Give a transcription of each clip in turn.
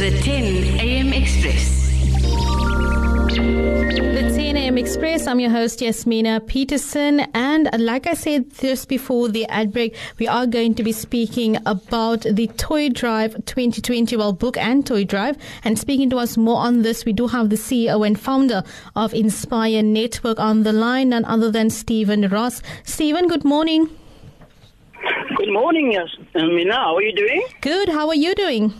The 10 a.m. Express. The 10 a.m. Express, I'm your host Yasmina Peterson, and like I said just before the ad break, we are going to be speaking about the Toy Drive 2020, well, book and Toy Drive, and speaking to us more on this, we do have the CEO and founder of Inspire Network on the line, none other than Steven Ross. Steven, good morning. Good morning, Yasmina. How are you doing? Good. How are you doing?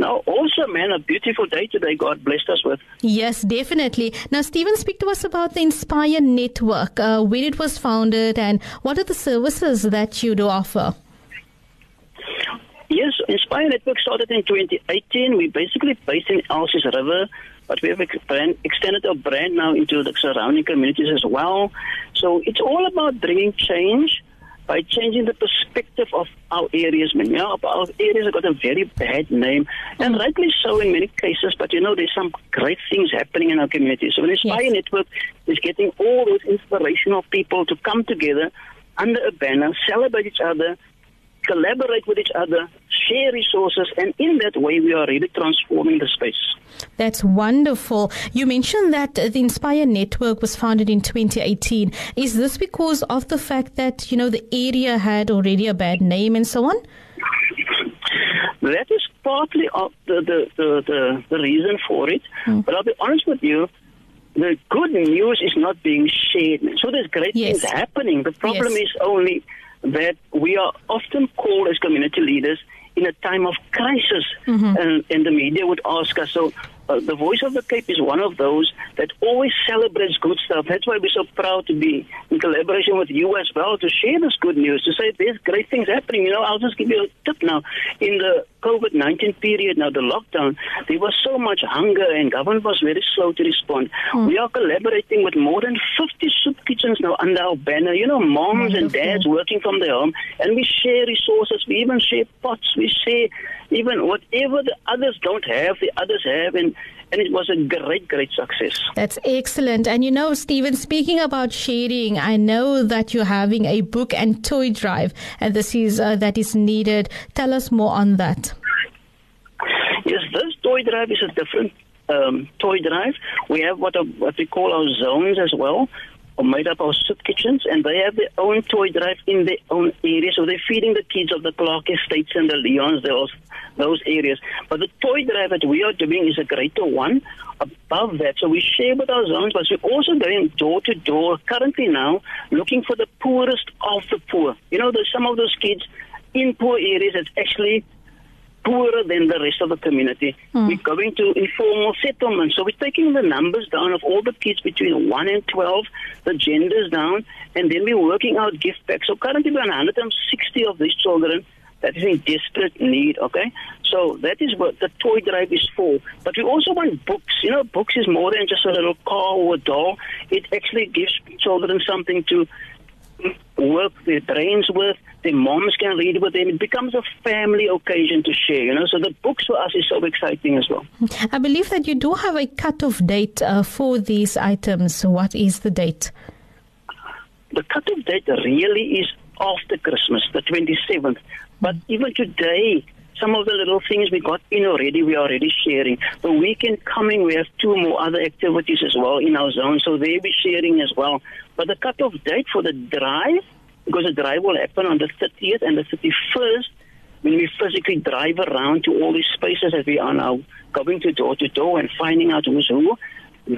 No, also, man, a beautiful day today God blessed us with. Yes, definitely. Now, Steven, speak to us about the Inspire Network, when it was founded, and what are the services that you do offer? Yes, Inspire Network started in 2018. We're basically based in Elsie's River, but we have extended our brand now into the surrounding communities as well. So it's all about bringing change by changing the perspective of our areas. Man, yeah, our areas have got a very bad name, and rightly so in many cases, but you know, there's some great things happening in our community. So the Inspire Network is getting all those inspirational people to come together under a banner, celebrate each other, collaborate with each other, share resources, and in that way we are really transforming the space. That's wonderful. You mentioned that the Inspire Network was founded in 2018. Is this because of the fact that, you know, the area had already a bad name and so on? That is partly of the reason for it. But I'll be honest with you, the good news is not being shared. So there's great things happening. The problem is only that we are often called as community leaders in a time of crisis, and the media would ask us. So the Voice of the Cape is one of those that always celebrates good stuff. That's why we're so proud to be in collaboration with you as well, to share this good news, to say there's great things happening. You know, I'll just give you a tip now. In the COVID-19 period, now the lockdown, there was so much hunger and government was very slow to respond. We are collaborating with more than 50 soup kitchens now under our banner. You know, moms and dads working from their home, and we share resources. We even share pots. We share even whatever the others don't have, the others have, and it was a great, great success. That's excellent. And you know, Steven, speaking about sharing, I know that you're having a book and toy drive, and this is that is needed. Tell us more on that. Yes, this toy drive is a different toy drive. We have what we call our zones as well, made up of soup kitchens, and they have their own toy drive in their own area. So they're feeding the kids of the Clark Estates and the Leons, those areas. But the toy drive that we are doing is a greater one above that. So we share with our zones, but we're also going door to door currently now, looking for the poorest of the poor. You know, there's some of those kids in poor areas that's actually poorer than the rest of the community. We're going to informal settlements. So we're taking the numbers down of all the kids between 1 and 12, the genders down, and then we're working out gift packs. So currently we're 160 of these children that is in desperate need, okay? So that is what the toy drive is for. But we also want books. You know, books is more than just a little car or a doll. It actually gives children something to work their brains with, their moms can read with them. It becomes a family occasion to share, you know. So the books for us is so exciting as well. I believe that you do have a cut-off date for these items. What is the date? The cut-off date really is after Christmas, the 27th. But even today, some of the little things we got in already, we are already sharing. The weekend coming, we have two more other activities as well in our zone, so they'll be sharing as well. But the cut-off date for the drive, because the drive will happen on the 30th and the 31st, when we physically drive around to all these spaces that we are now going to door and finding out who's who.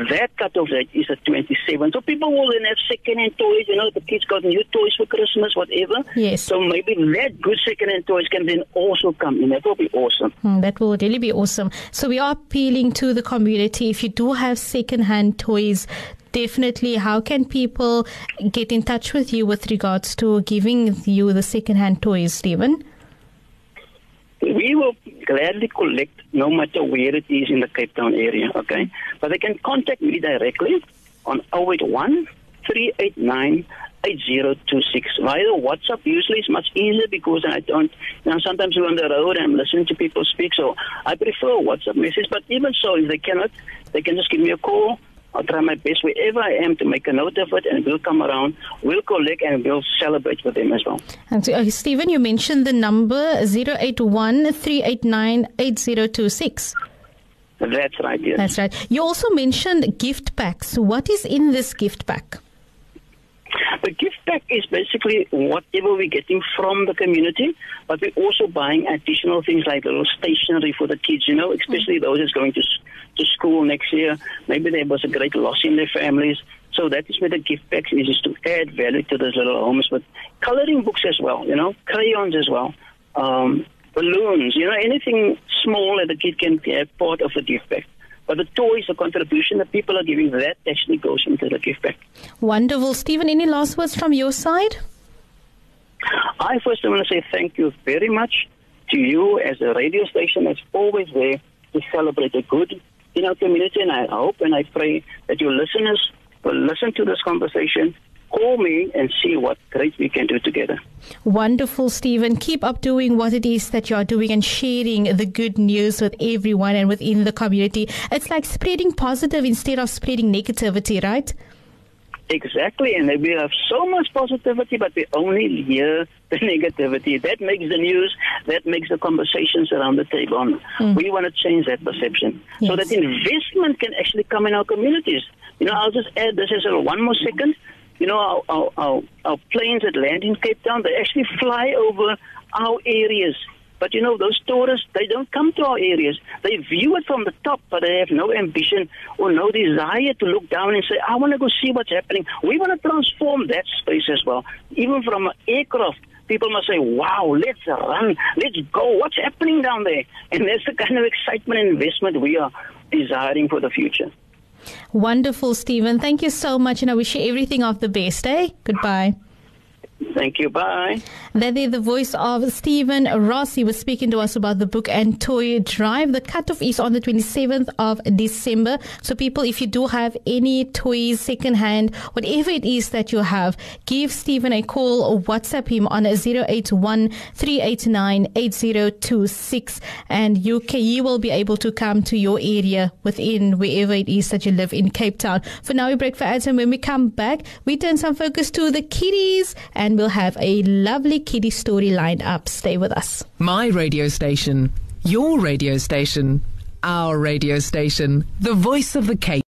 That cut-off date is the 27th. So people will then have second-hand toys. You know, the kids got new toys for Christmas, whatever. Yes. So maybe that good second-hand toys can then also come in. That will be awesome. That will really be awesome. So we are appealing to the community. If you do have second-hand toys, definitely, how can people get in touch with you with regards to giving you the second-hand toys, Steven? We will gladly collect no matter where it is in the Cape Town area, okay? But they can contact me directly on 081-389-8026 via WhatsApp. Usually it's much easier because I don't, you know, sometimes we're on the road and I'm listening to people speak, so I prefer WhatsApp message. But even so, if they cannot, they can just give me a call. I'll try my best wherever I am to make a note of it, and we'll come around, we'll collect, and we'll celebrate with them as well. And Stephen, you mentioned the number 081-389-8026. That's right, yes. That's right. You also mentioned gift packs. What is in this gift pack? The gift pack is basically whatever we're getting from the community, but we're also buying additional things like little stationery for the kids, you know, especially those that's going to school next year. Maybe there was a great loss in their families. So that is where the gift packs is to add value to those little homes. But coloring books as well, you know, crayons as well, balloons, you know, anything small that the kid can have part of the gift pack. But the toys, the contribution that people are giving, that actually goes into the gift pack. Wonderful. Stephen, any last words from your side? I first want to say thank you very much to you as a radio station that's always there to celebrate the good in our community. And I hope and I pray that your listeners will listen to this conversation. Call me and see what great we can do together. Wonderful, Stephen. Keep up doing what it is that you are doing and sharing the good news with everyone and within the community. It's like spreading positive instead of spreading negativity, right? Exactly, and we have so much positivity, but we only hear the negativity. That makes the news, that makes the conversations around the table. We want to change that perception. Yes. So that investment can actually come in our communities. You know, I'll just add this as one more second. You know, our planes that land in Cape Town, they actually fly over our areas. But, you know, those tourists, they don't come to our areas. They view it from the top, but they have no ambition or no desire to look down and say, I want to go see what's happening. We want to transform that space as well. Even from an aircraft, people must say, wow, let's run, let's go, what's happening down there? And that's the kind of excitement and investment we are desiring for the future. Wonderful, Stephen. Thank you so much, and I wish you everything of the best, eh? Goodbye. Thank you. Bye. There, the voice of Steven Ross. He was speaking to us about the book and toy drive. The cutoff is on the 27th of December. So people, if you do have any toys, secondhand, whatever it is that you have, give Steven a call or WhatsApp him on 081-389-8026. And you will be able to come to your area within wherever it is that you live in Cape Town. For now, we break for ads, and when we come back, we turn some focus to the kiddies, and we'll have a lovely kiddie story lined up. Stay with us. My radio station, your radio station, our radio station, the Voice of the Cape.